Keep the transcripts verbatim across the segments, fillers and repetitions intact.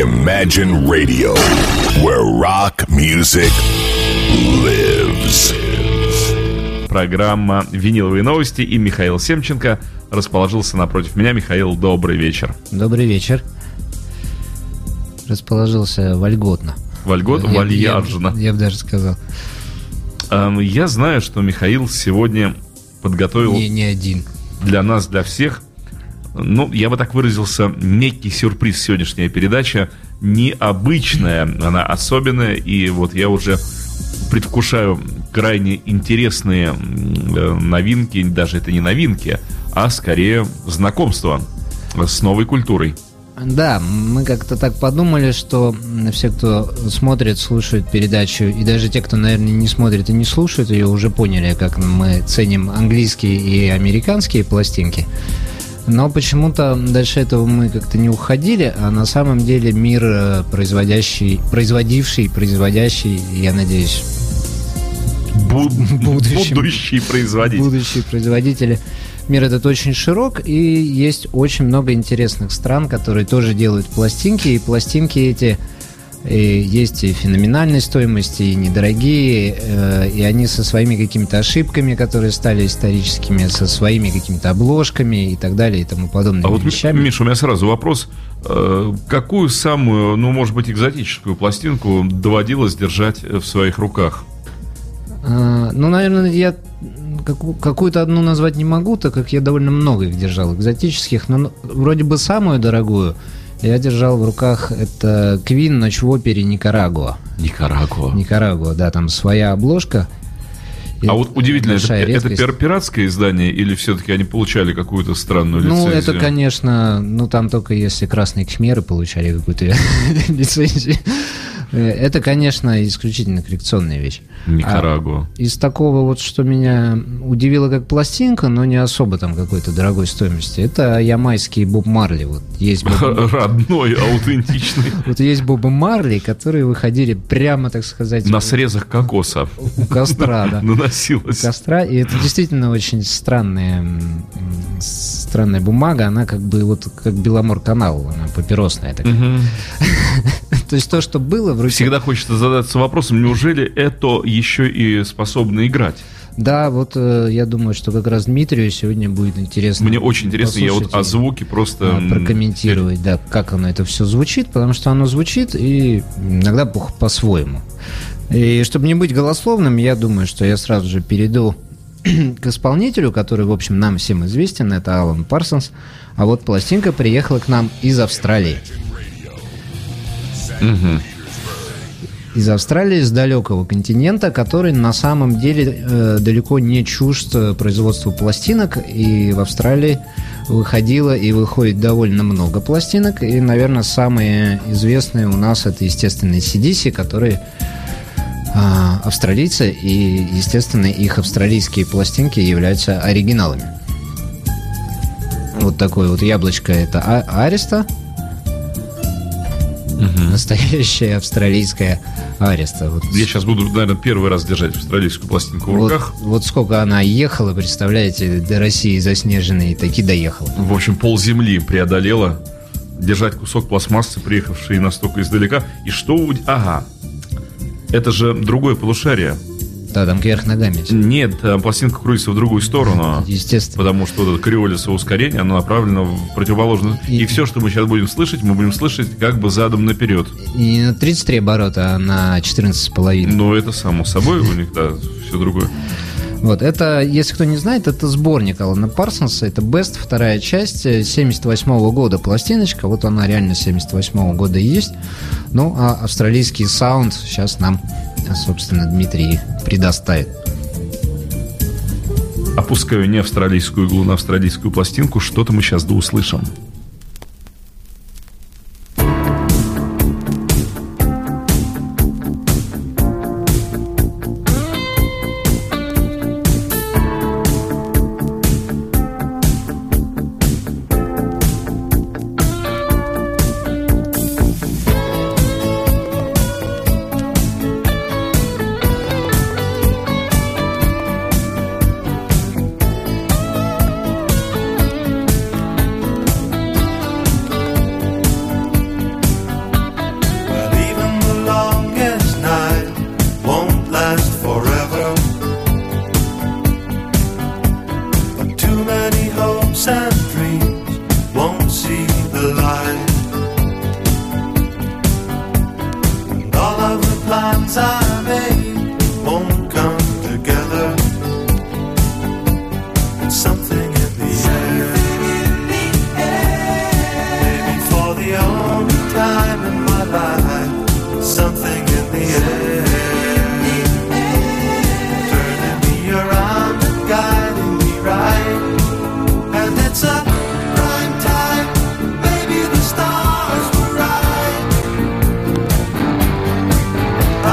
Imagine Radio, where rock music lives. Программа «Виниловые новости» и Михаил Семченко расположился напротив меня. Михаил, добрый вечер. Добрый вечер. Расположился вольготно. Вольготно, вальяжно. Я, я, я бы даже сказал. Я знаю, что Михаил сегодня подготовил... Не, не один. Для нас, для всех, ну, я бы так выразился, некий сюрприз. Сегодняшняя передача необычная, она особенная. И вот я уже предвкушаю крайне интересные новинки. Даже это не новинки, а скорее знакомство с новой культурой. Да, мы как-то так подумали, что все, кто смотрит, слушает передачу, и даже те, кто, наверное, не смотрит и не слушает ее, уже поняли, как мы ценим английские и американские пластинки. Но почему-то дальше этого мы как-то не уходили, а на самом деле мир производящий, производивший, производящий, я надеюсь, Буд- будущим, будущие производители. Будущие производители. Мир этот очень широк, и есть очень много интересных стран, которые тоже делают пластинки, и пластинки эти и есть и феноменальной стоимости, и недорогие, э, и они со своими какими-то ошибками, которые стали историческими, со своими какими-то обложками и так далее и тому подобное. А вот, Миша, у меня сразу вопрос. Э, какую самую, ну, может быть, экзотическую пластинку доводилось держать в своих руках? Э, ну, наверное, я... Какую-то одну назвать не могу, так как я довольно много их держал, экзотических, но вроде бы самую дорогую я держал в руках, это Queen, «Ночь в опере», Никарагуа. Никарагуа. Никарагуа, да, там своя обложка. А это вот удивительно, это, это пиратское издание или все-таки они получали какую-то странную лицензию? Ну, это, конечно, ну там только если красные кхмеры получали какую-то лицензию. Это, конечно, исключительно коллекционная вещь. Никарагуа. А из такого вот, что меня удивило как пластинка, но не особо там какой-то дорогой стоимости, это ямайский Боб Марли. Вот есть Боб... Родной, аутентичный. Вот есть Бобы Марли, которые выходили прямо, так сказать... На срезах кокоса. У костра, да. Наносилось. У костра. И это действительно очень странная, странная бумага. Она как бы вот как Беломорканал. Она папиросная такая. То есть то, что было в руке... Всегда хочется задаться вопросом, неужели это еще и способно играть? Да, вот э, я думаю, что как раз Дмитрию сегодня будет интересно. Мне очень интересно, я вот о звуке просто... Прокомментировать, да, как оно это все звучит, потому что оно звучит и иногда по- по-своему. И чтобы не быть голословным, я думаю, что я сразу же перейду к исполнителю, который, в общем, нам всем известен, это Алан Парсонс. А вот пластинка приехала к нам из Австралии. Угу. Из Австралии, с далекого континента, который на самом деле э, далеко не чужд производству пластинок. И в Австралии выходило и выходит довольно много пластинок. И, наверное, самые известные у нас это, естественно, си ди си, которые э, австралийцы. И, естественно, их австралийские пластинки являются оригиналами. Вот такое вот яблочко это а- ареста. Угу. Настоящая австралийская ареста. Вот. Я сейчас буду, наверное, первый раз держать австралийскую пластинку в вот, руках. Вот сколько она ехала, представляете, до России заснеженной, таки доехала. В общем, полземли преодолела. Держать кусок пластмассы, приехавший настолько издалека. И что... Ага. Это же другое полушарие. Да, там кверх ногами. Нет, пластинка крутится в другую сторону. Естественно. Потому что это криолисовое ускорение, оно направлено в противоположную. И... и все, что мы сейчас будем слышать, мы будем слышать как бы задом наперед. Не на тридцать три оборота, а на четырнадцать с половиной. Ну, это само собой у них, да, все другое. Вот, это, если кто не знает, это сборник Алана Парсонса, это «Best», вторая часть, семьдесят восьмого года пластиночка, вот она реально семьдесят восьмого года и есть. Ну, а австралийский саунд сейчас нам, собственно, Дмитрий предоставит. Опускаю не австралийскую иглу на австралийскую пластинку, что-то мы сейчас да услышим. time in my life, something in the air, turning me around and guiding me right, and it's a prime time, maybe the stars were right.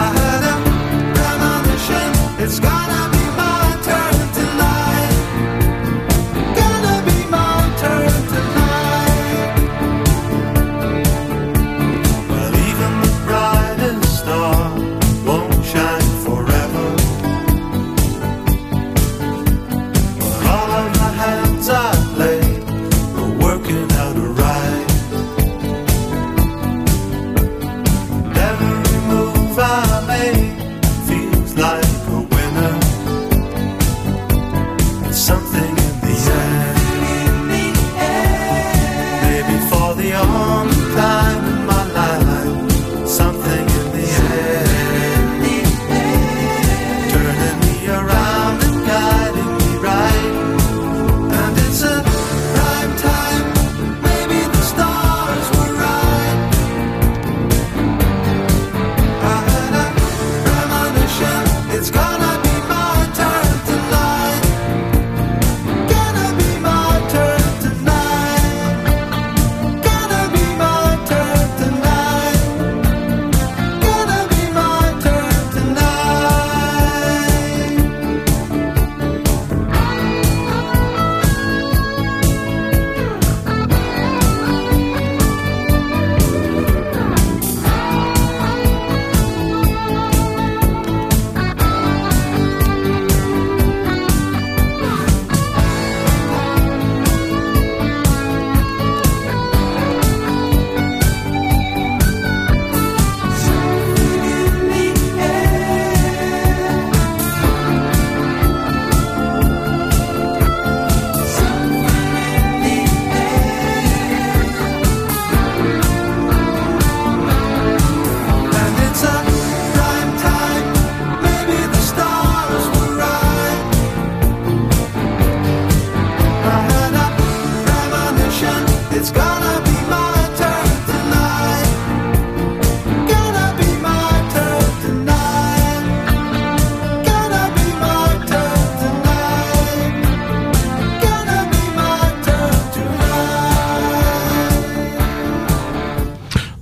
I had a premonition, it's gonna be my turn tonight, gonna be my turn tonight. Well, even the brightest star won't shine forever. But all of my hands I played were working out alright. And every move I made feels like a winner. It's something in the air, maybe for the only time in my life, something in the air, turning me around and guiding me right, and it's a prime time, maybe the stars were right. I had a premonition, it's gonna be my turn tonight, gonna be my turn tonight, gonna be my turn tonight, gonna be my turn tonight. And it's a prime time, maybe the stars were right. I had a premonition, it's gonna be my turn tonight, gonna be my turn tonight, gonna be my turn tonight, gonna be my turn tonight.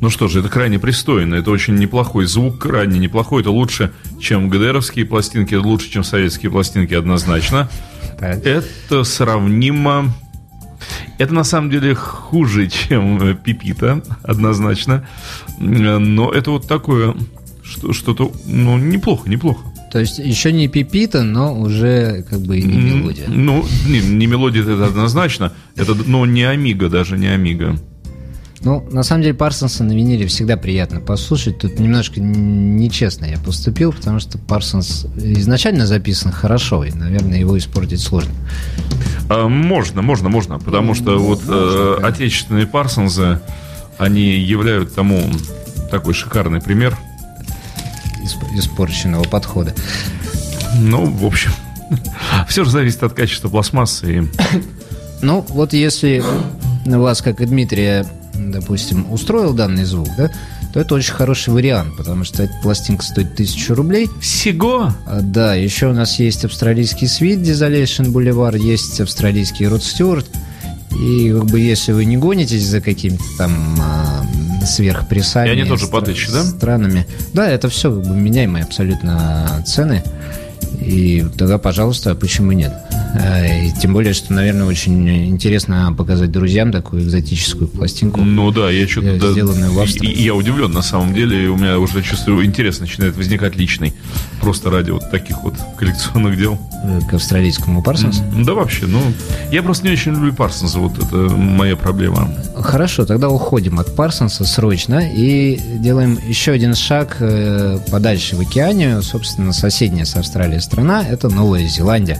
Ну что же, это крайне пристойно, это очень неплохой звук, крайне неплохой, это лучше, чем ГДРовские пластинки, это лучше, чем советские пластинки однозначно. Так. Это сравнимо... Это на самом деле хуже, чем э, Пипита, однозначно. Э, Но это вот такое, что- что-то, ну, неплохо, неплохо. То есть еще не пипита, но уже как бы и не М, мелодия. Ну, не, не мелодия это однозначно, это, ну, не Амиго, даже не Амиго. Ну, на самом деле, Парсонса на виниле всегда приятно послушать. Тут немножко н- нечестно я поступил, потому что Парсонс изначально записан хорошо, и, наверное, его испортить сложно. А, Можно, можно, можно, потому что вот э, отечественные Парсонсы, они являют тому такой шикарный пример. Исп- Испорченного подхода. Ну, в общем, все же зависит от качества пластмассы и... Ну, вот если вас, как и Дмитрия, допустим, устроил данный звук, да, то это очень хороший вариант, потому что эта пластинка стоит тысячу рублей. Всего? А, Да, еще у нас есть австралийский свит Desolation Boulevard, есть австралийский Род Стюарт. И как бы если вы не гонитесь за какими-то там а, сверхпрессами... И они тоже по тысяче, да? Странами. Да, это все как бы меняемые абсолютно цены. И тогда, пожалуйста, а почему нет? А, и тем более, что, наверное, очень интересно показать друзьям такую экзотическую пластинку, Ну да, я что-то... э, да, сделанную в и- Австрии. и я удивлен на самом деле, и у меня уже, чувствую, интерес начинает возникать личный, просто ради вот таких вот коллекционных дел. э, К австралийскому Парсонсу. Да вообще, ну, я просто не очень люблю Парсонса, вот это моя проблема. Хорошо, тогда уходим от Парсонса срочно и делаем еще один шаг э, подальше в океане. Собственно, соседняя с Австралией страна — это Новая Зеландия.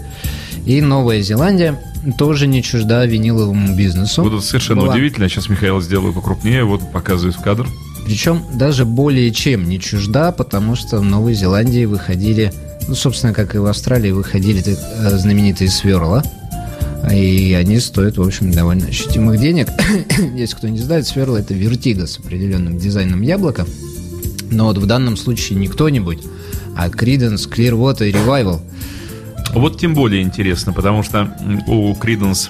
И Новая Зеландия тоже не чужда виниловому бизнесу. Вот это совершенно Была. удивительно, я сейчас Михаила сделаю покрупнее, вот показывает в кадр. Причем даже более чем не чужда, потому что в Новой Зеландии выходили, ну, собственно, как и в Австралии, выходили э, знаменитые сверла. И они стоят, в общем, довольно ощутимых денег. Если кто не знает, сверла — это вертига с определенным дизайном яблока. Но вот в данном случае не кто-нибудь, а Creedence Clearwater Revival. Вот тем более интересно, потому что у Creedence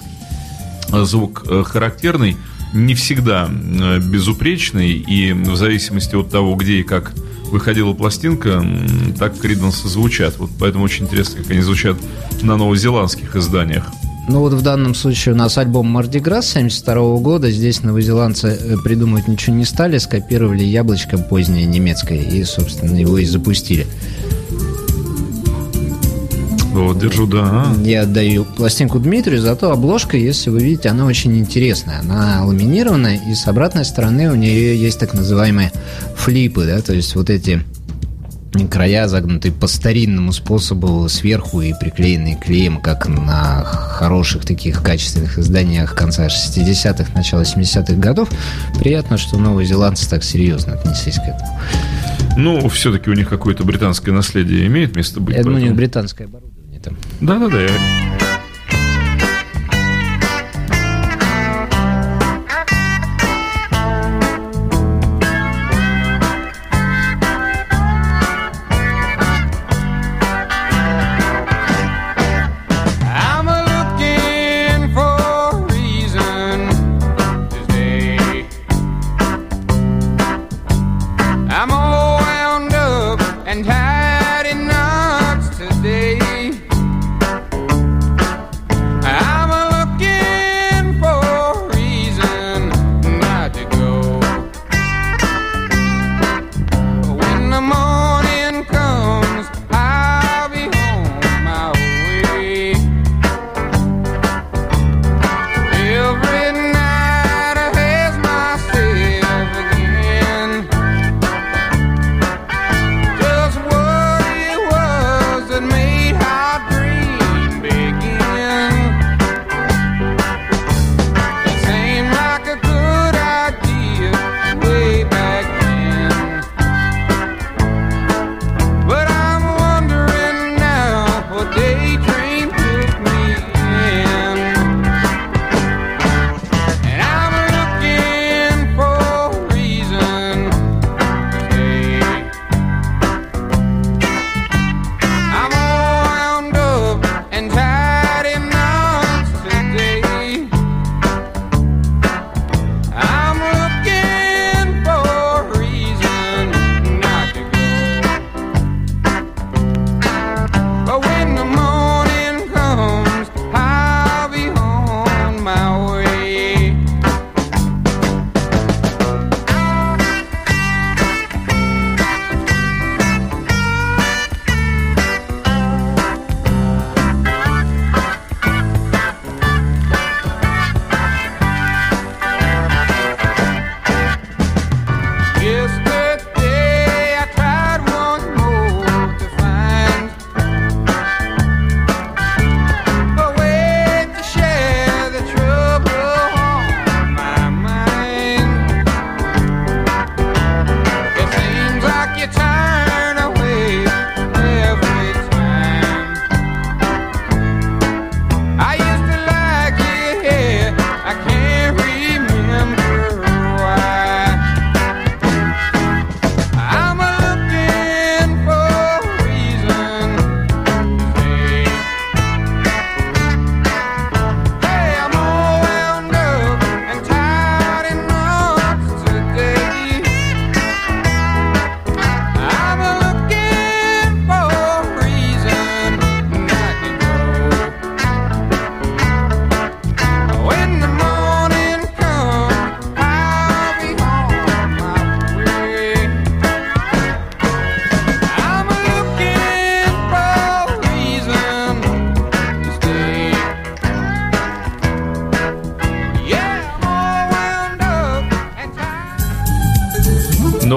звук характерный, не всегда безупречный, и в зависимости от того, где и как выходила пластинка, так Creedence звучат. Вот поэтому очень интересно, как они звучат на новозеландских изданиях. Ну вот в данном случае у нас альбом «Мардиграс» семьдесят второго года. Здесь новозеландцы придумывать ничего не стали, скопировали яблочко позднее немецкое и, собственно, его и запустили. Вот, держу, да. Я отдаю пластинку Дмитрию, зато обложка, если вы видите, она очень интересная. Она ламинированная, и с обратной стороны у нее есть так называемые флипы, да, то есть вот эти края, загнутые по старинному способу сверху и приклеенные клеем, как на хороших таких качественных изданиях конца шестидесятых, начала семидесятых годов. Приятно, что новозеландцы так серьезно отнеслись к этому. Ну, все-таки у них какое-то британское наследие имеет место быть. Я думаю, поэтому... у них британское оборудование там. Да-да-да, я...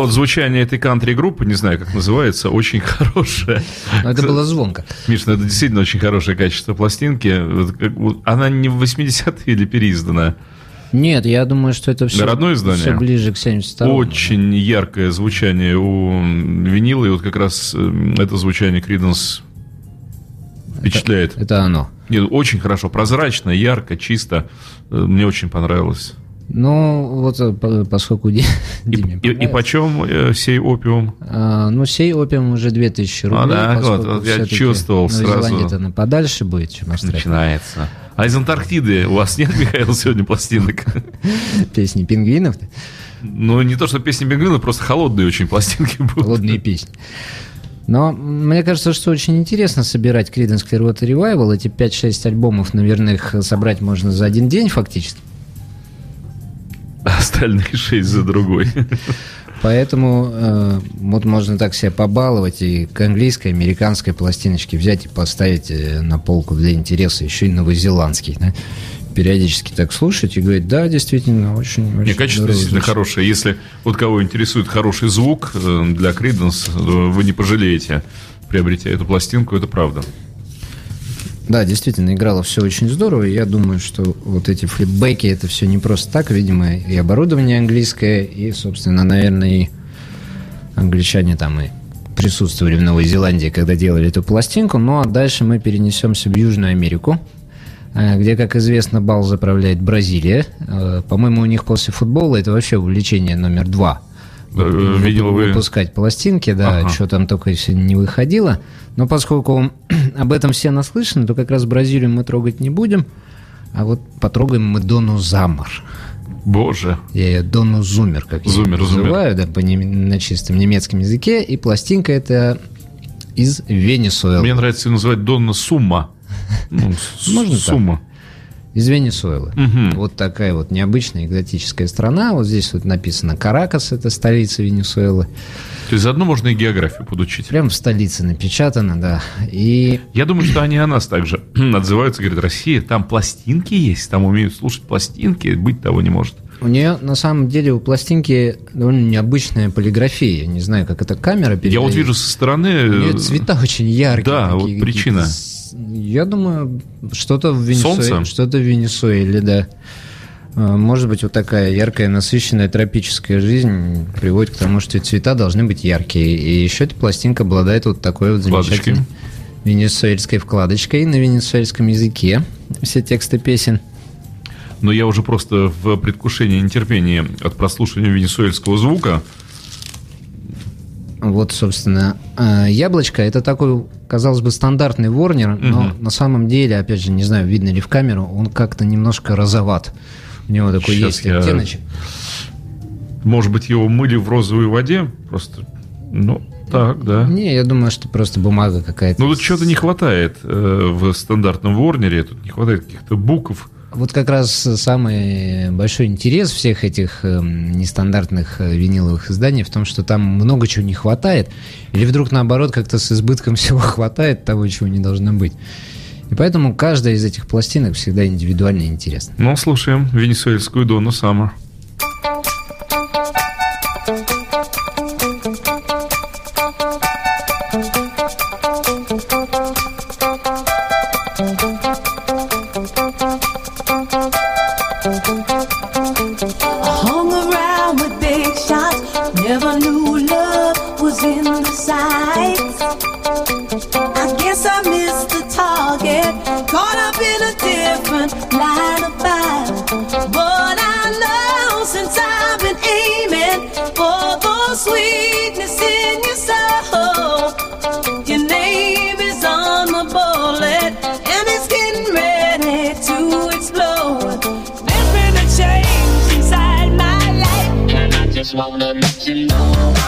Звучание этой кантри-группы, не знаю, как называется, очень хорошее. Но это было звонко. Миш, ну это действительно очень хорошее качество пластинки. Она не в восьмидесятые или переиздана? Нет, я думаю, что это все, родное издание. Все ближе к семьдесят второму. Очень яркое звучание у винила, и вот как раз это звучание Creedence впечатляет. Это, это оно. Нет, очень хорошо, прозрачно, ярко, чисто. Мне очень понравилось. Ну, вот поскольку Диме и, и, и почем э, сей опиум? А, ну, сей опиум уже две тысячи рублей. А, да, вот, вот я чувствовал сразу. Новозеландия-то она подальше будет, чем Австралия. Начинается. А из Антарктиды у вас нет, Михаил, сегодня пластинок? Песни пингвинов-то? Ну, не то, что песни пингвинов, просто холодные очень пластинки будут. Холодные песни. Но мне кажется, что очень интересно собирать Creedence Clearwater Revival. Эти пять-шесть альбомов, наверное, их собрать можно за один день фактически. А остальные шесть за другой. Поэтому э, вот можно так себя побаловать и к английской, американской пластиночке взять и поставить на полку для интереса еще и новозеландский, да? Периодически так слушать и говорить, да, действительно, очень, очень не, качество действительно хорошее. Если вот кого интересует хороший звук для Creedence, вы не пожалеете, приобретя эту пластинку, это правда. Да, действительно, играло все очень здорово. Я думаю, что вот эти флипбеки, это все не просто так, видимо, и оборудование английское, и, собственно, наверное, и англичане там и присутствовали в Новой Зеландии, когда делали эту пластинку. Ну, а дальше мы перенесемся в Южную Америку, где, как известно, бал заправляет Бразилия. По-моему, у них после футбола это вообще увлечение номер два. Видел вы... выпускать пластинки, да, ага. Что там только все не выходило. Но поскольку об этом все наслышаны, то как раз Бразилию мы трогать не будем, а вот потрогаем мы Donna Summer. Боже. Я ее Donna Summer, как Зумер, я называю, да, по нем... на чистом немецком языке. И пластинка это из Венесуэлы. Мне нравится ее называть Donna Summer. Ну, можно Summer. Из Венесуэлы. Угу. Вот такая вот необычная экзотическая страна. Вот здесь вот написано Каракас, это столица Венесуэлы. То есть заодно можно и географию подучить. Прям в столице напечатано, да. И... Я думаю, что они о нас также отзываются, говорят, Россия, там пластинки есть, там умеют слушать пластинки, быть того не может. У нее, на самом деле, у пластинки довольно необычная полиграфия. Я не знаю, как эта камера передает. Я вот вижу со стороны... У нее цвета очень яркие. Да, такие, вот причина. Я думаю, что-то в Венесуэле, что-то в Венесуэле, да. Может быть, вот такая яркая, насыщенная тропическая жизнь приводит к тому, что цвета должны быть яркие. И еще эта пластинка обладает вот такой вот замечательной венесуэльской вкладочкой на венесуэльском языке. Все тексты песен. Но я уже просто в предвкушении нетерпения от прослушивания венесуэльского звука. Вот, собственно, яблочко. Это такой, казалось бы, стандартный Ворнер, но угу. на самом деле, опять же, не знаю, видно ли в камеру, он как-то немножко розоват. У него такой сейчас есть оттеночек. Я... Может быть, его мыли в розовой воде? Просто, ну, так, да. Не, я думаю, что просто бумага какая-то. Ну, тут чего-то не хватает в стандартном Ворнере. Тут не хватает каких-то букв. Вот как раз самый большой интерес всех этих нестандартных виниловых изданий в том, что там много чего не хватает, или вдруг наоборот как-то с избытком всего хватает того, чего не должно быть. И поэтому каждая из этих пластинок всегда индивидуально интересна. Ну, слушаем венесуэльскую Donna Summer. Wanna let you know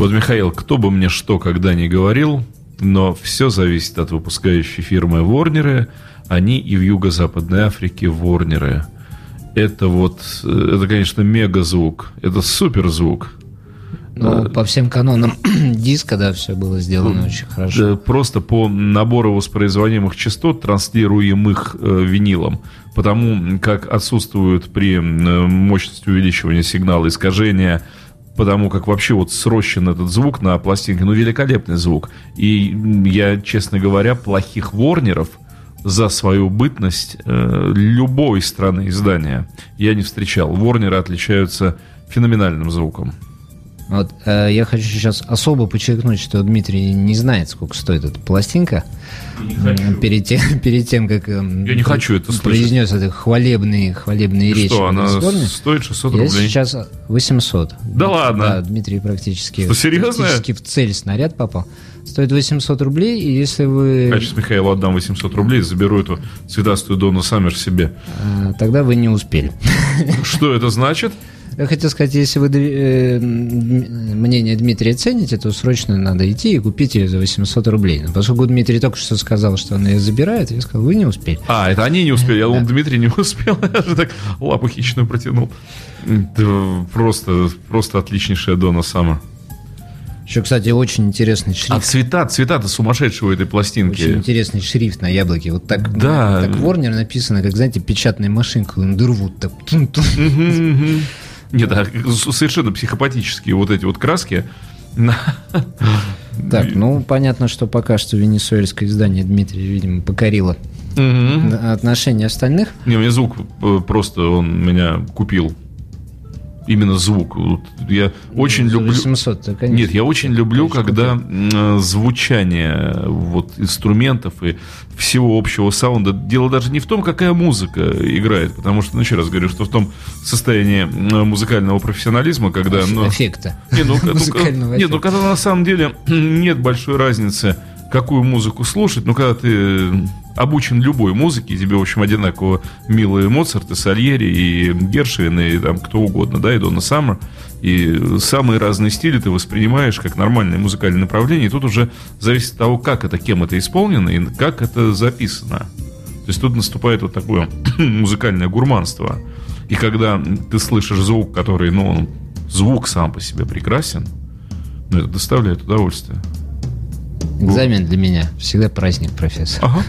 Вот, Михаил, кто бы мне что когда ни говорил, но все зависит от выпускающей фирмы Ворнеры. Они и в Юго-Западной Африке Ворнеры. Это вот, это, конечно, мегазвук. Это суперзвук. Ну, а, по всем канонам диска, да, все было сделано, ну, очень хорошо. Да, просто по набору воспроизводимых частот, транслируемых э, винилом. Потому как отсутствуют при э, мощности увеличивания сигнала искажения, потому как вообще вот срощен этот звук на пластинке. Ну, великолепный звук. И я, честно говоря, плохих Ворнеров за свою бытность э, любой страны издания я не встречал. Ворнеры отличаются феноменальным звуком. Вот, э, я хочу сейчас особо подчеркнуть, что Дмитрий не знает, сколько стоит эта пластинка. Перед тем, перед тем, как я не хочу это произнес это хвалебные, хвалебные речи. Что, она стоит шестьсот рублей? Я сейчас восемьсот. Да ладно? Да, Дмитрий практически, практически в цель снаряд попал. Стоит восемьсот рублей, и если вы... Я сейчас Михаилу отдам восемьсот рублей, заберу эту цветастую Donna Summer себе. А, тогда вы не успели. Что это значит? Я хотел сказать, если вы э, мнение Дмитрия цените, то срочно надо идти и купить ее за восемьсот рублей. Но поскольку Дмитрий только что сказал, что он ее забирает, я сказал, вы не успели. А, это они не успели. Я думал, Дмитрий не успел. Я же так лапу хищную протянул. Просто, просто отличнейшая Donna Summer. Еще, кстати, очень интересный шрифт. А цвета, цвета-то сумасшедшие у этой пластинки. Очень интересный шрифт на яблоке. Вот так, да. Так Ворнер написано, как, знаете, печатная машинка. Он дырвут так. Нет, да, совершенно психопатические вот эти вот краски. Так, ну, понятно, что пока что венесуэльское издание Дмитрия, видимо, покорило mm-hmm. отношения остальных. Не, мне звук просто, он меня купил. Именно звук. Я очень люблю... восемьсот, конечно. Нет, я очень люблю, когда звучание вот инструментов и всего общего саунда. Дело даже не в том, какая музыка играет, потому что, ну, еще раз говорю, что в том состоянии музыкального профессионализма, когда... Ну, эффекта. Нет, ну, музыкального нет, эффекта. Ну, когда на самом деле нет большой разницы, какую музыку слушать, но когда ты обучен любой музыке, тебе, в общем, одинаково милые Моцарты, Сальери и Гершвин, и там кто угодно, да, и Donna Summer, и самые разные стили ты воспринимаешь как нормальное музыкальное направление, и тут уже зависит от того, как это, кем это исполнено и как это записано. То есть тут наступает вот такое музыкальное гурманство, и когда ты слышишь звук, который, ну, звук сам по себе прекрасен, ну, это доставляет удовольствие. Экзамен для меня всегда праздник, профессор. Ага.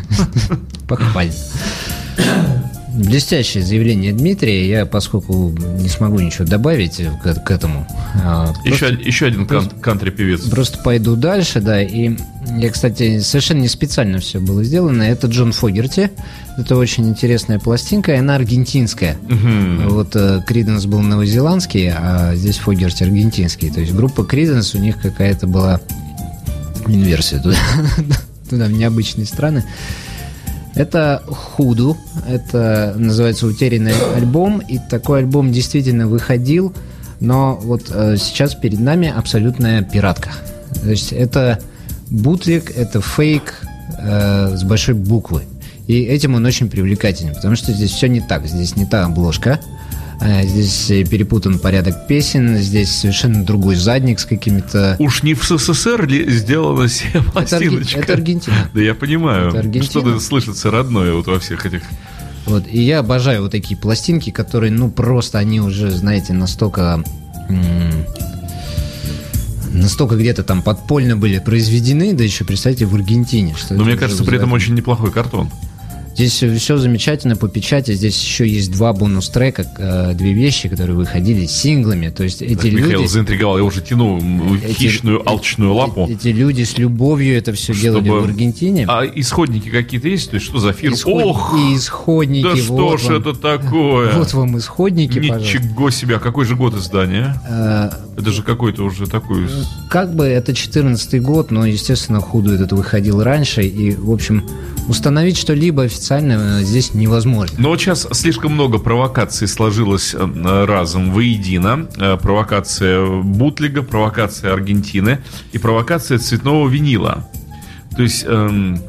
Похвален. Блестящее заявление Дмитрия. Я, поскольку не смогу ничего добавить к, к этому. Еще, просто, еще один просто, кантри-певец. Просто пойду дальше, да. И я, кстати, совершенно не специально все было сделано. Это Джон Фогерти. Это очень интересная пластинка. Она аргентинская. Угу. Вот Creedence был новозеландский, а здесь Фогерти аргентинский. То есть группа Creedence, у них какая-то была... инверсия туда, туда, в необычные страны. Это «Худу». Это называется «Утерянный альбом». И такой альбом действительно выходил. Но вот э, сейчас перед нами абсолютная пиратка. То есть это бутлег, это фейк э, с большой буквы. И этим он очень привлекателен, потому что здесь все не так. Здесь не та обложка. Здесь перепутан порядок песен, здесь совершенно другой задник с какими-то... Уж не в СССР ли сделана себе пластиночка? Это, Арген... это Аргентина. Да я понимаю, что-то слышится родное вот во всех этих... Вот, и я обожаю вот такие пластинки, которые, ну, просто они уже, знаете, настолько... М- настолько где-то там подпольно были произведены, да еще, представьте, в Аргентине. Что но мне кажется, при этом очень неплохой картон. Здесь все замечательно по печати. Здесь еще есть два бонус-трека, две вещи, которые выходили синглами. То есть эти Михаил люди... Михаил заинтриговал, я уже тяну эти, хищную, алчную лапу. Эти люди с любовью это все чтобы... делали в Аргентине. А исходники какие-то есть? То есть что за фирма? Исход... Ох! И исходники. Да вот что вам... ж это такое? Вот вам исходники, ничего пожалуйста. Ничего себе! Какой же год издания? А... Это же какой-то уже такой... Как бы это четырнадцатый год, но, естественно, Худу этот выходил раньше. И, в общем, установить что-либо официально здесь невозможно. Но вот сейчас слишком много провокаций сложилось разом воедино. Провокация бутлега, провокация Аргентины и провокация цветного винила. То есть эм,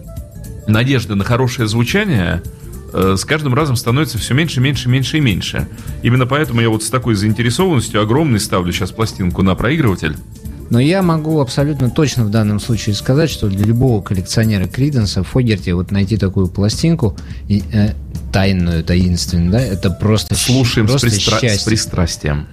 надежда на хорошее звучание э, с каждым разом становится все меньше, меньше, меньше и меньше. Именно поэтому я вот с такой заинтересованностью огромной ставлю сейчас пластинку на проигрыватель. Но я могу абсолютно точно в данном случае сказать, что для любого коллекционера Creedence, Фогерти, вот найти такую пластинку и, э, тайную, таинственную, да, это просто, слушаем просто с, пристра... с пристрастием.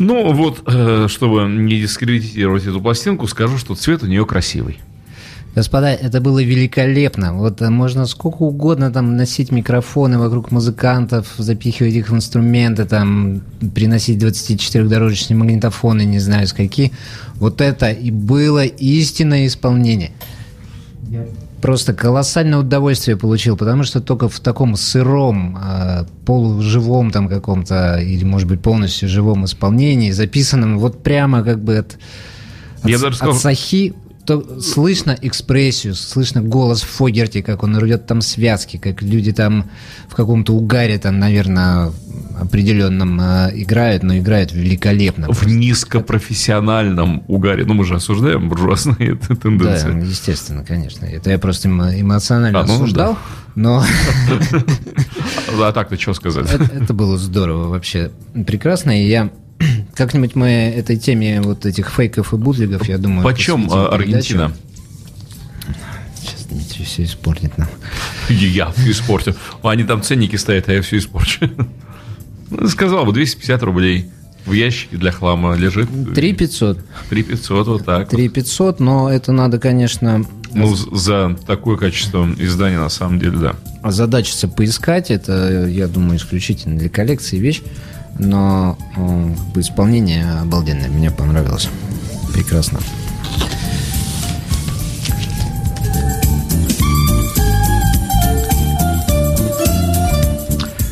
Ну вот, чтобы не дискредитировать эту пластинку, скажу, что цвет у нее красивый. Господа, это было великолепно. Вот можно сколько угодно там носить микрофоны вокруг музыкантов, запихивать их в инструменты, там приносить двадцатичетырёхдорожечные магнитофоны, не знаю, с какие. Вот это и было истинное исполнение. Просто колоссальное удовольствие получил, потому что только в таком сыром, полуживом там каком-то, или, может быть, полностью живом исполнении, записанном вот прямо как бы от, от, от сказал... сахи, то слышно экспрессию, слышно голос Фогерти, как он рвет там связки, как люди там в каком-то угаре там, наверное, определенном играют, но играют великолепно. В просто. Низкопрофессиональном угаре. Ну, мы же осуждаем буржуазные тенденции. Да, естественно, конечно. Это я просто эмоционально а, ну, осуждал, да. но... А так-то что сказать? Это было здорово вообще. Прекрасно, и я Как-нибудь мы этой теме вот этих фейков и бутлегов, я думаю... Почем Аргентина? Сейчас Дмитрий все испортит нам. Я все испортю. Они там ценники стоят, а я все испорчу. Сказал бы, двести пятьдесят рублей. В ящике для хлама лежит... три тысячи пятьсот. три тысячи пятьсот, вот так. три тысячи пятьсот, но это надо, конечно... Ну, за такое качество издания, на самом деле, да. Задачится поискать. Это, я думаю, исключительно для коллекции вещь. Но как бы, исполнение обалденное. Мне понравилось. Прекрасно.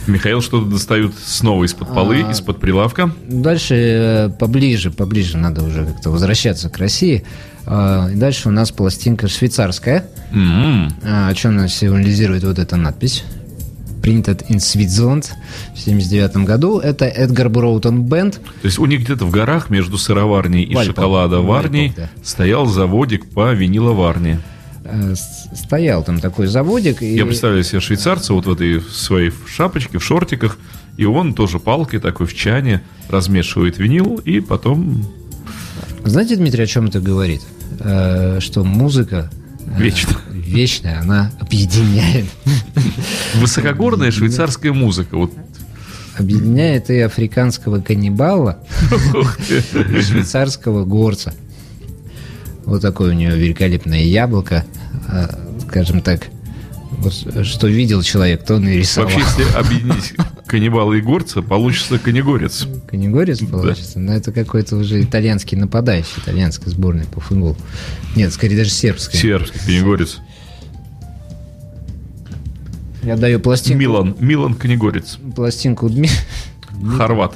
Михаил, что-то достают снова из-под полы, а, из-под прилавка. Дальше поближе, поближе надо уже как-то возвращаться к России. И дальше у нас пластинка швейцарская. Mm-hmm. О чем нас символизирует вот эта надпись. Printed in Switzerland в семьдесят девятом году. Это Эдгар Бротон Бэнд. То есть у них где-то в горах между сыроварней и Вальпол, шоколадоварней Вальпол, да. стоял заводик по виниловарне. Стоял там такой заводик. Я и... представляю себе швейцарца вот в этой своей шапочке, в шортиках, и он тоже палкой такой в чане размешивает винил, и потом... Знаете, Дмитрий, о чем это говорит? Что музыка вечная, вечная она объединяет. Высокогорная швейцарская музыка. Вот. Объединяет и африканского каннибала, и швейцарского горца. Вот такое у нее великолепное яблоко, скажем так, вот что видел человек, то он и рисовал. Вообще, если объединить каннибала и горца, получится конегорец. Конегорец получится, да. Но это какой-то уже итальянский нападающий, итальянской сборной по футболу. Нет, скорее даже сербский. Сербский конегорец. Я даю пластинку. Милан, Милан конегорец. Пластинку Дми... Хорват.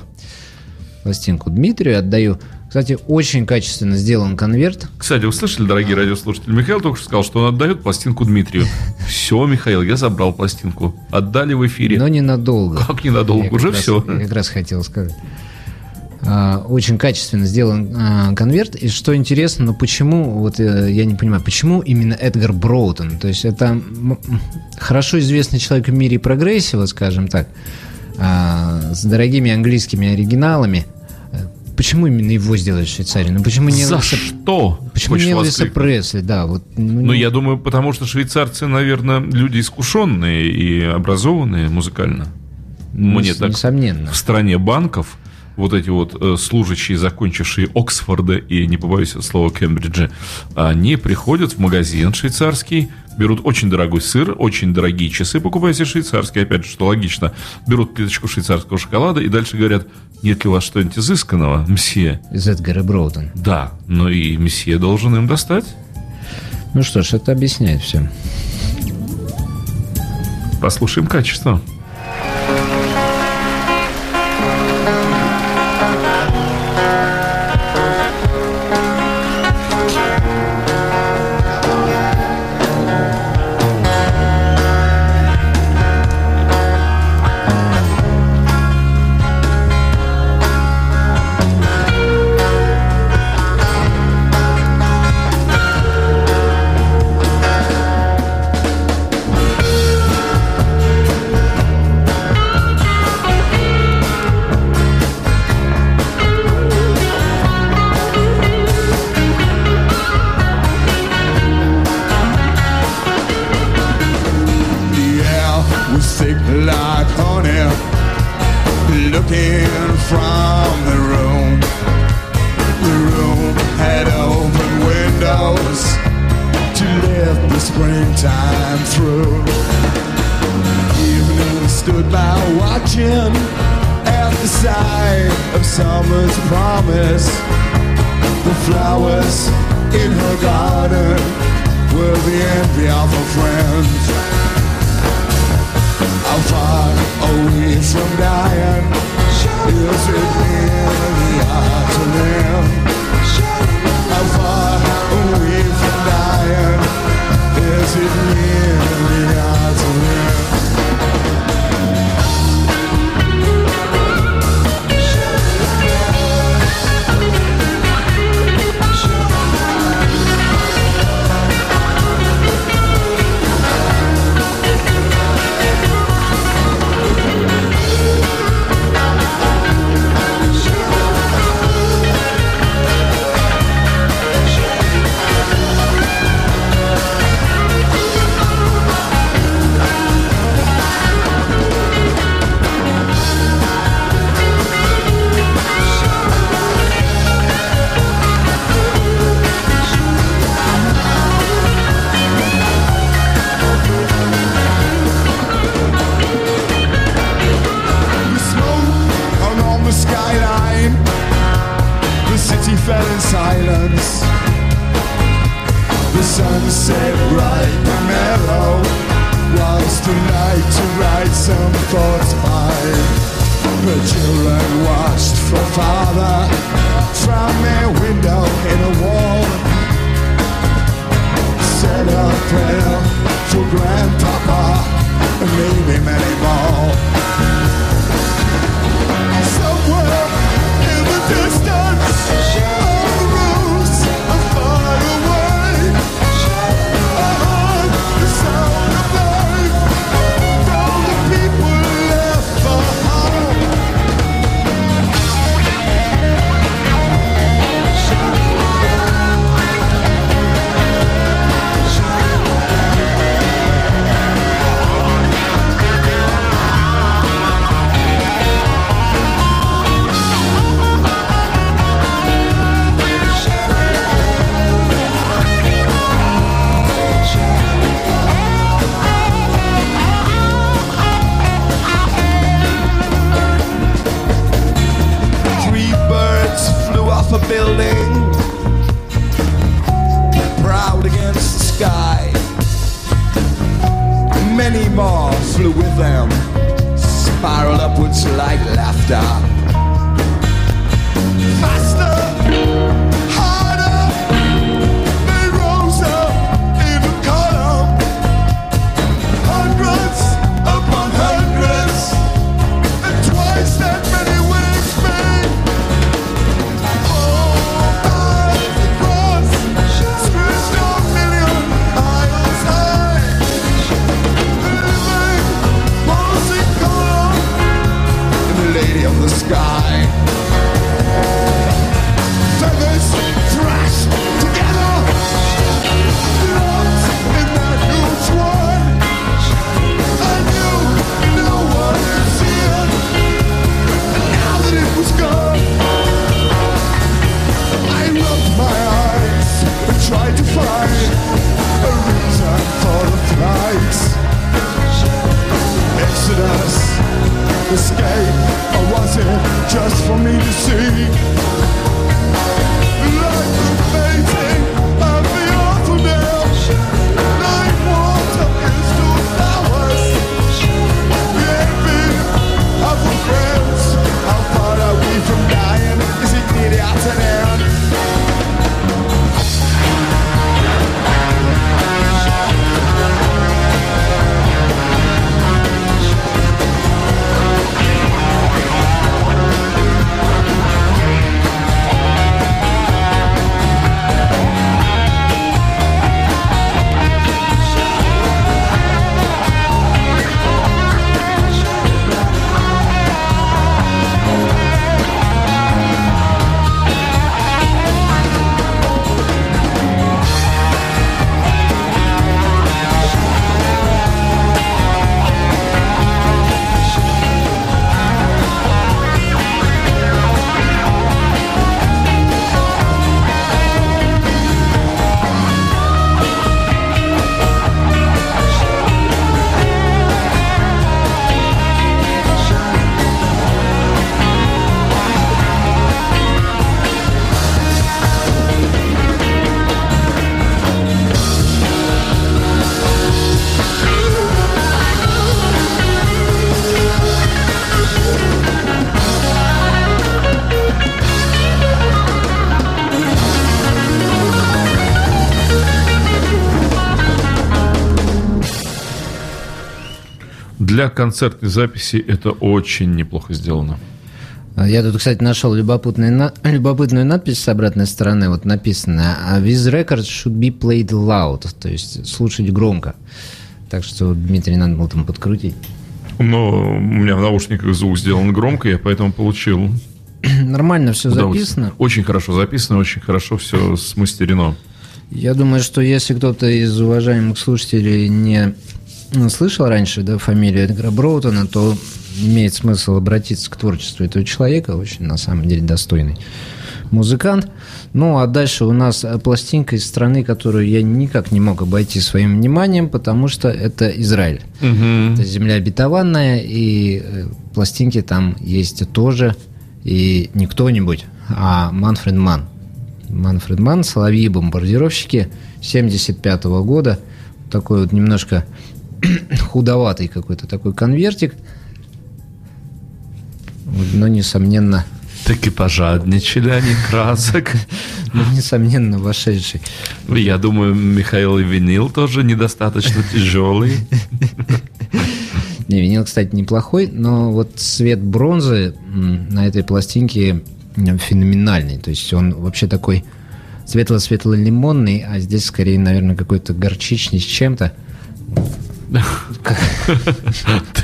Пластинку Дмитрию отдаю. Кстати, очень качественно сделан конверт. Кстати, вы слышали, дорогие радиослушатели, Михаил только что сказал, что он отдает пластинку Дмитрию. Все, Михаил, я забрал пластинку. Отдали в эфире. Но ненадолго. Как ненадолго? Я уже все. Я как раз хотел сказать. Очень качественно сделан конверт. И что интересно, но почему, вот я не понимаю, почему именно Эдгар Бротон? То есть это хорошо известный человек в мире прогрессива, скажем так, с дорогими английскими оригиналами. Почему именно его сделали в Швейцарии? Ну, почему не За Элвиса... что? Почему не Элвиса Пресли? Да, вот, ну, ну не... я думаю, потому что швейцарцы, наверное, люди искушенные и образованные музыкально. Ну, Мне с... так несомненно. В стране банков вот эти вот э, служащие, закончившие Оксфорда и, не побоюсь слова, Кембриджа, они приходят в магазин швейцарский, берут очень дорогой сыр, очень дорогие часы, покупая себе швейцарские, опять же, что логично, берут клеточку швейцарского шоколада и дальше говорят... Нет ли у вас что-нибудь изысканного, мсье? Из Эдгара Бротона. Да, но и мсье должен им достать. Ну что ж, это объясняет все. Послушаем качество. safe right in the meadow. Was tonight to write some thoughts by the children watched for father from a window in a wall. Said a prayer for grandpapa and made him anymore. Somewhere in the distance a building, proud against the sky. Many more flew with them, spiraled upwards like laughter. Faster, harder, they rose up in a column. Hundreds upon hundreds, and twice that many. Для концертной записи это очень неплохо сделано. Я тут, кстати, нашел любопытную, любопытную надпись с обратной стороны. Вот написано «These records should be played loud», то есть слушать громко. Так что Дмитрий надо было там подкрутить. Ну, у меня в наушниках звук сделан громко, я поэтому получил. Нормально все записано. Очень хорошо записано, очень хорошо все смастерено. Я думаю, что если кто-то из уважаемых слушателей не... слышал раньше, да, фамилию Эдгара Броутона, то имеет смысл обратиться к творчеству этого человека. Очень, на самом деле, достойный музыкант. Ну, а дальше у нас пластинка из страны, которую я никак не мог обойти своим вниманием, потому что это Израиль. Угу. Это земля обетованная, и пластинки там есть тоже. И не кто-нибудь, а Манфред Ман. Манфред Ман, «Соловьи-бомбардировщики» семьдесят пятого года. Такой вот немножко худоватый какой-то такой конвертик. Но, несомненно... Так и пожадничали они красок. Ну, несомненно, вошедший. Я думаю, Михаил и винил тоже недостаточно тяжелый. Не, винил, кстати, неплохой, но вот цвет бронзы на этой пластинке феноменальный. То есть он вообще такой светло-светло-лимонный, а здесь скорее, наверное, какой-то горчичный с чем-то.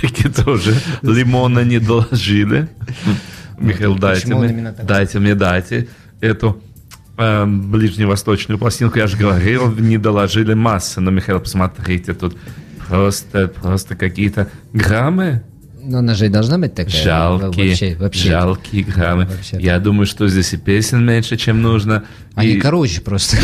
Таки тоже лимона не доложили. Михаил, дайте мне, дайте мне, дайте эту э, ближневосточную пластинку. Я же говорил, не доложили массы. Но, Михаил, посмотрите, тут просто, просто какие-то граммы. Но она же и должна быть такая. Жалкие, вообще, вообще, жалкие граммы. Вообще, Я да. думаю, что здесь и песен меньше, чем нужно. Они и, короче просто.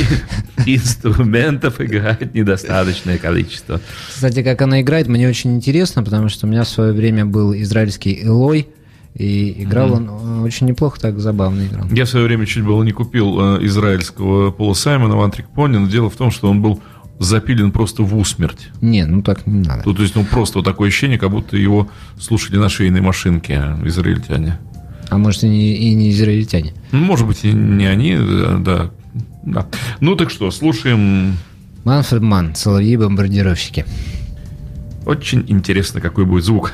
И, инструментов играет недостаточное количество. Кстати, как она играет, мне очень интересно, потому что у меня в свое время был израильский Элой. И играл mm-hmm. он очень неплохо, так забавно играл. Я в свое время чуть было не купил э, израильского Пола Саймона One Trick Pony, но дело в том, что он был запилен просто в усмерть. Не, ну так не надо. То, то есть, ну просто вот такое ощущение, как будто его слушали на швейной машинке израильтяне. А может, и не, и не израильтяне? Ну, может быть, и не они, да, да. Ну так что, слушаем... Манфред Ман, «Соловьи-бомбардировщики». Очень интересно, какой будет звук.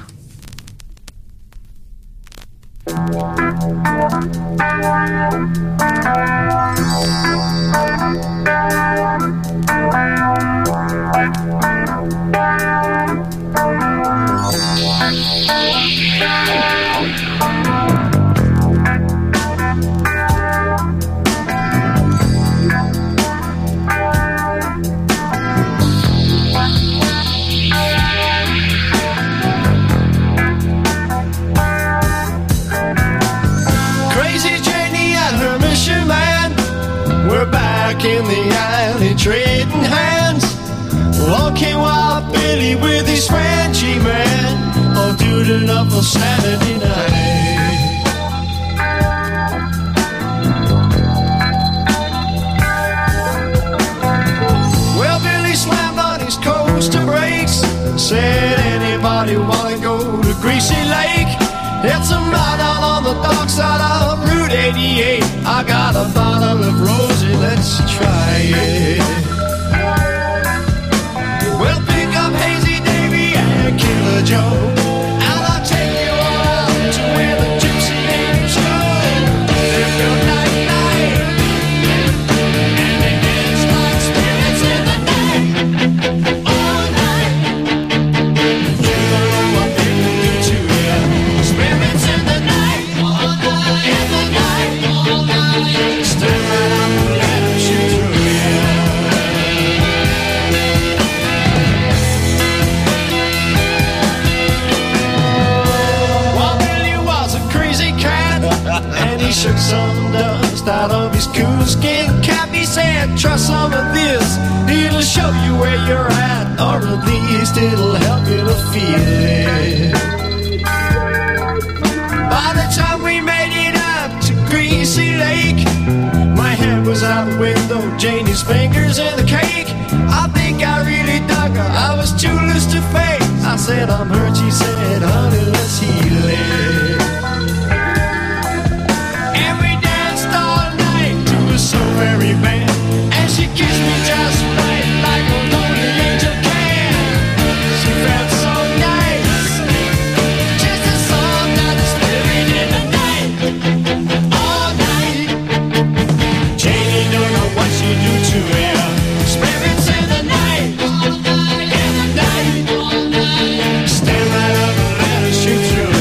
In the alley trading hands, walking wild Billy with his Frenchy man, all doodling up on Saturday night. Well, Billy slammed on his coaster brakes, said anybody wanna go to Greasy Lake? It's a night out on the dark side of Route eighty-eight. I got a bottle of Rosie, let's try it. We'll pick up Hazy Davy and Killer Joe, and I'll take you all to where the gypsy names should. They'll go night night, and they dance like spirits in the night, all night. You know what they can do to you, spirits in the night, all night, in the night, all night. Step right up and let them shoot through you. Well, Billy was a crazy cat, and he shook some dust out of his coonskin cap. He said, try some of this, it'll show you where you're at, or at least it'll help you to feel it. By the time we made it up to Greasy Lake, my head was out the window, Janie's fingers in the cake. I think I really dug her, I was too loose to fake. I said I'm hurt, she said honey let's heal it. And we danced all night to a so very band, and she kissed me just right like a lonely angel can. She felt so nice, just a song that is living in the night, all night. Janie don't know what she do to her, spirits in the night, in the night, all night. Stand right up and let her shoot through.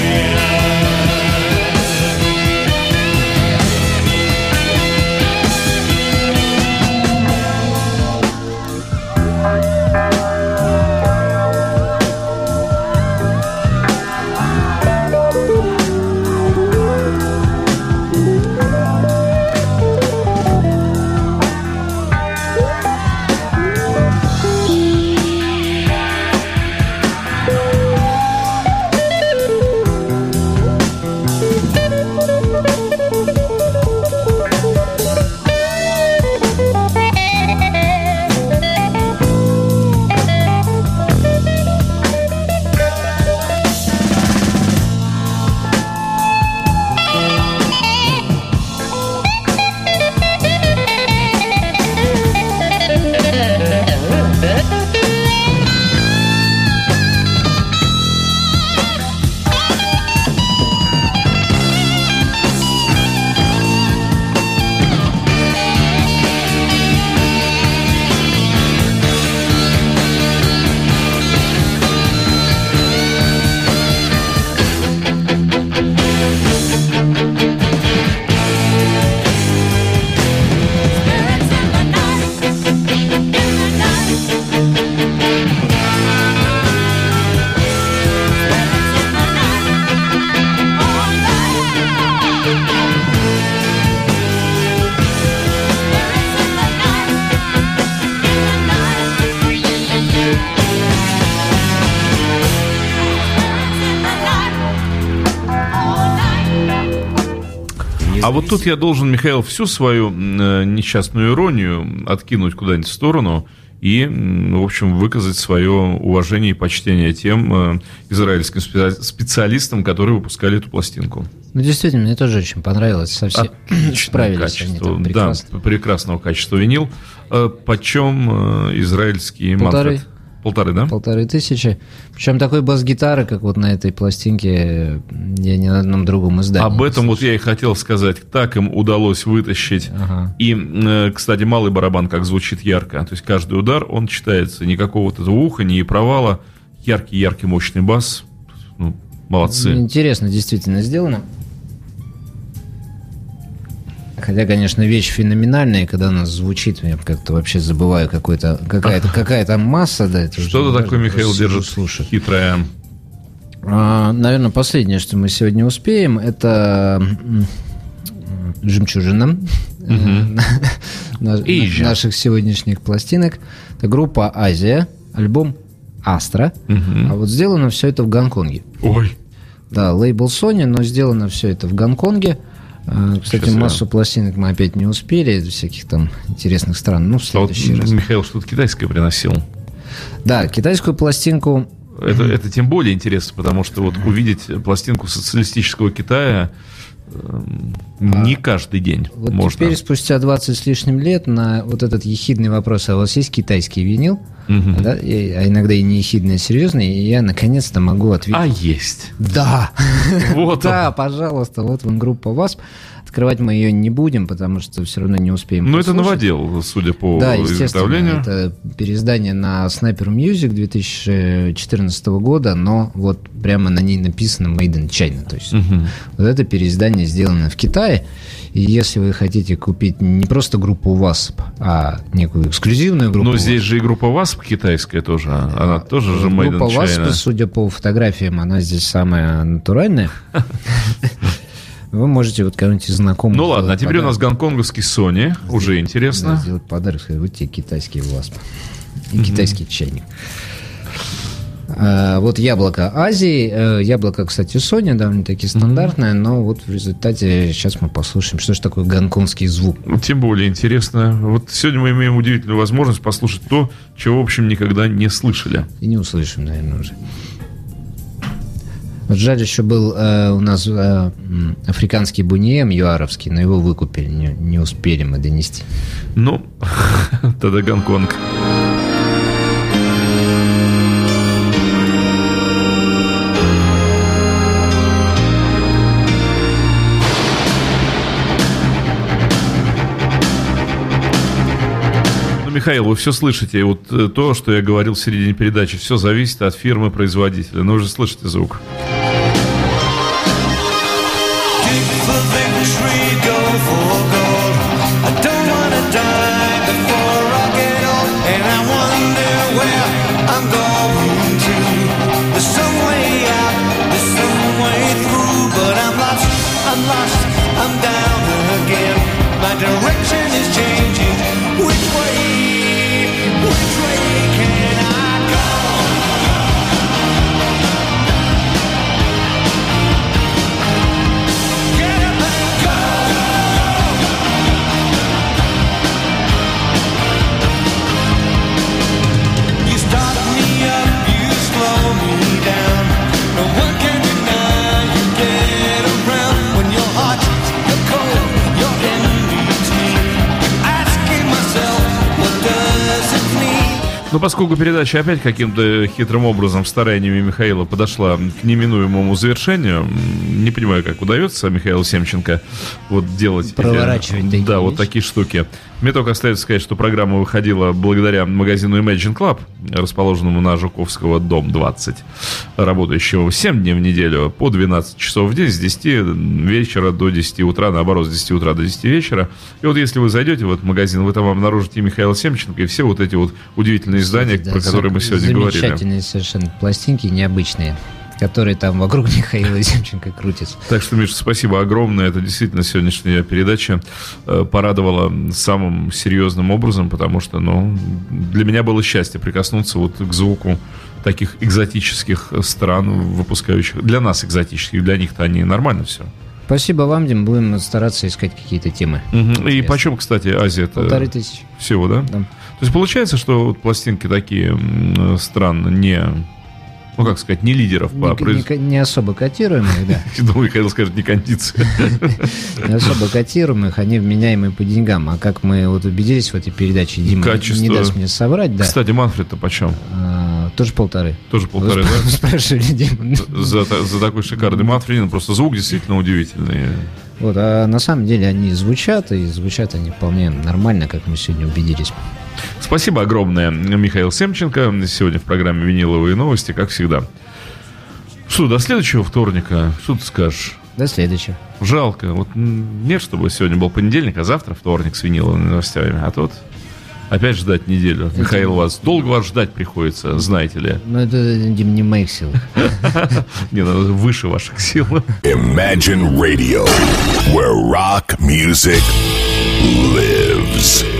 А вот тут я должен, Михаил, всю свою э, несчастную иронию откинуть куда-нибудь в сторону и, в общем, выказать свое уважение и почтение тем э, израильским спе- специалистам, которые выпускали эту пластинку. Ну, действительно, мне тоже очень понравилось. Совсем справились они там прекрасно. Да, прекрасного качества винил. Э, почем э, израильский Манфред? Полторы, да? Полторы тысячи. Причем такой бас-гитары, как вот на этой пластинке, я ни на одном другом издании. Об этом вот я и хотел сказать. Так им удалось вытащить. Ага. И, кстати, малый барабан как звучит ярко. То есть каждый удар, он читается. Никакого вот этого уханья и провала. Яркий-яркий мощный бас. Ну, молодцы. Интересно действительно сделано. Хотя, конечно, вещь феноменальная, когда она звучит, я как-то вообще забываю, какой-то, какая-то, какая-то масса. Да, это что-то такое Михаил держит слушать. Хитрое. А, наверное, последнее, что мы сегодня успеем, это «Жемчужина» наших сегодняшних пластинок. Это группа «Азия», альбом «Астра». А вот сделано все это в Гонконге. Ой. Да, лейбл Sony, но сделано все это в Гонконге. Кстати, сейчас массу я... пластинок мы опять не успели, всяких там интересных стран. Ну, в следующий вот раз. Михаил что-то китайское приносил. Да, китайскую пластинку. Это, это тем более интересно, потому что вот увидеть пластинку социалистического Китая э, не а... каждый день вот можно. Теперь, спустя двадцать с лишним лет, на вот этот ехидный вопрос: а у вас есть китайский винил? Угу. Да, и, а иногда и не ехидный, а серьезный. И я наконец-то могу ответить. А есть. Да. Вот он. Да, пожалуйста, вот вам группа «дабл ю эй эс пи». Открывать мы ее не будем, потому что все равно не успеем послушать. Ну, это новодел, судя по да, изготовлению. Это переиздание на Sniper Music две тысячи четырнадцатого года, но вот прямо на ней написано «Made in China». То есть угу. вот это переиздание сделано в Китае. И если вы хотите купить не просто группу «дабл ю эй эс пи», а некую эксклюзивную группу... Но здесь же и группа «дабл ю эй эс пи» китайская тоже. Она тоже же «Made in China». Группа «дабл ю эй эс пи», судя по фотографиям, она здесь самая натуральная. Вы можете вот кому-нибудь из знакомых... Ну ладно, а теперь у нас гонконговский Sony. Уже интересно. Сделать подарок, сказать, вот тебе китайский «дабл ю эй эс пи» и китайский чайник. Вот «Яблоко Азии». «Яблоко», кстати, Sony, довольно-таки стандартное, но вот в результате сейчас мы послушаем, что же такое гонконгский звук. Тем более интересно. Вот сегодня мы имеем удивительную возможность послушать то, чего, в общем, никогда не слышали. И не услышим, наверное, уже. Вот жаль, еще был э, у нас э, африканский Бунием юаровский, но его выкупили, не, не успели мы донести. Ну, тогда Гонконг. Михаил, вы все слышите. Вот то, что я говорил в середине передачи, все зависит от фирмы-производителя. Но вы же слышите звук. Но поскольку передача опять каким-то хитрым образом, стараниями Михаила, подошла к неминуемому завершению, не понимаю, как удается Михаилу Семченко вот делать... Проворачивать эти, такие Да, вещи. Вот такие штуки. Мне только остается сказать, что программа выходила благодаря магазину Imagine Club, расположенному на Жуковского, дом двадцать, работающего семь дней в неделю по двенадцать часов в день, с десяти вечера до десяти утра, наоборот, с десяти утра до десяти вечера. И вот если вы зайдете в этот магазин, вы там обнаружите Михаила Семченко и все вот эти вот удивительные издания, да, про которые мы сегодня говорили. Замечательные совершенно пластинки, необычные, которые там вокруг Михаила Семченко крутятся. Так что, Миша, спасибо огромное. Это действительно сегодняшняя передача порадовала самым серьезным образом, потому что, ну, для меня было счастье прикоснуться вот к звуку таких экзотических стран, выпускающих. Для нас экзотических, для них-то они нормально все. Спасибо вам, Дим. Будем стараться искать какие-то темы. Угу. И почем, кстати, Азия? Полторы тысячи. Всего, да? Да. То есть получается, что вот пластинки такие стран не... Ну, как сказать, не лидеров по производству. Не, не особо котируемых, да. Думаю, Михаил скажет, не кондиция. Не особо котируемых, они вменяемые по деньгам. А как мы вот убедились в этой передаче, Дима не даст мне соврать, да. Кстати, Манфред-то почем? Тоже полторы. Тоже полторы, да? Спрашивали, Дима. За такой шикарный Манфред, просто звук действительно удивительный. Вот, а на самом деле они звучат, и звучат они вполне нормально, как мы сегодня убедились. Спасибо огромное, Михаил Семченко. Сегодня в программе «Виниловые новости», как всегда. Что, до следующего вторника? Что ты скажешь? До следующего. Жалко. Вот нет, чтобы сегодня был понедельник, а завтра вторник с виниловыми новостями. А тут опять ждать неделю. Это... Михаил, вас долго вас ждать приходится, знаете ли. Ну, это, Дим, не в моих силах. Не, надо выше ваших сил. Imagine Radio, where rock music lives.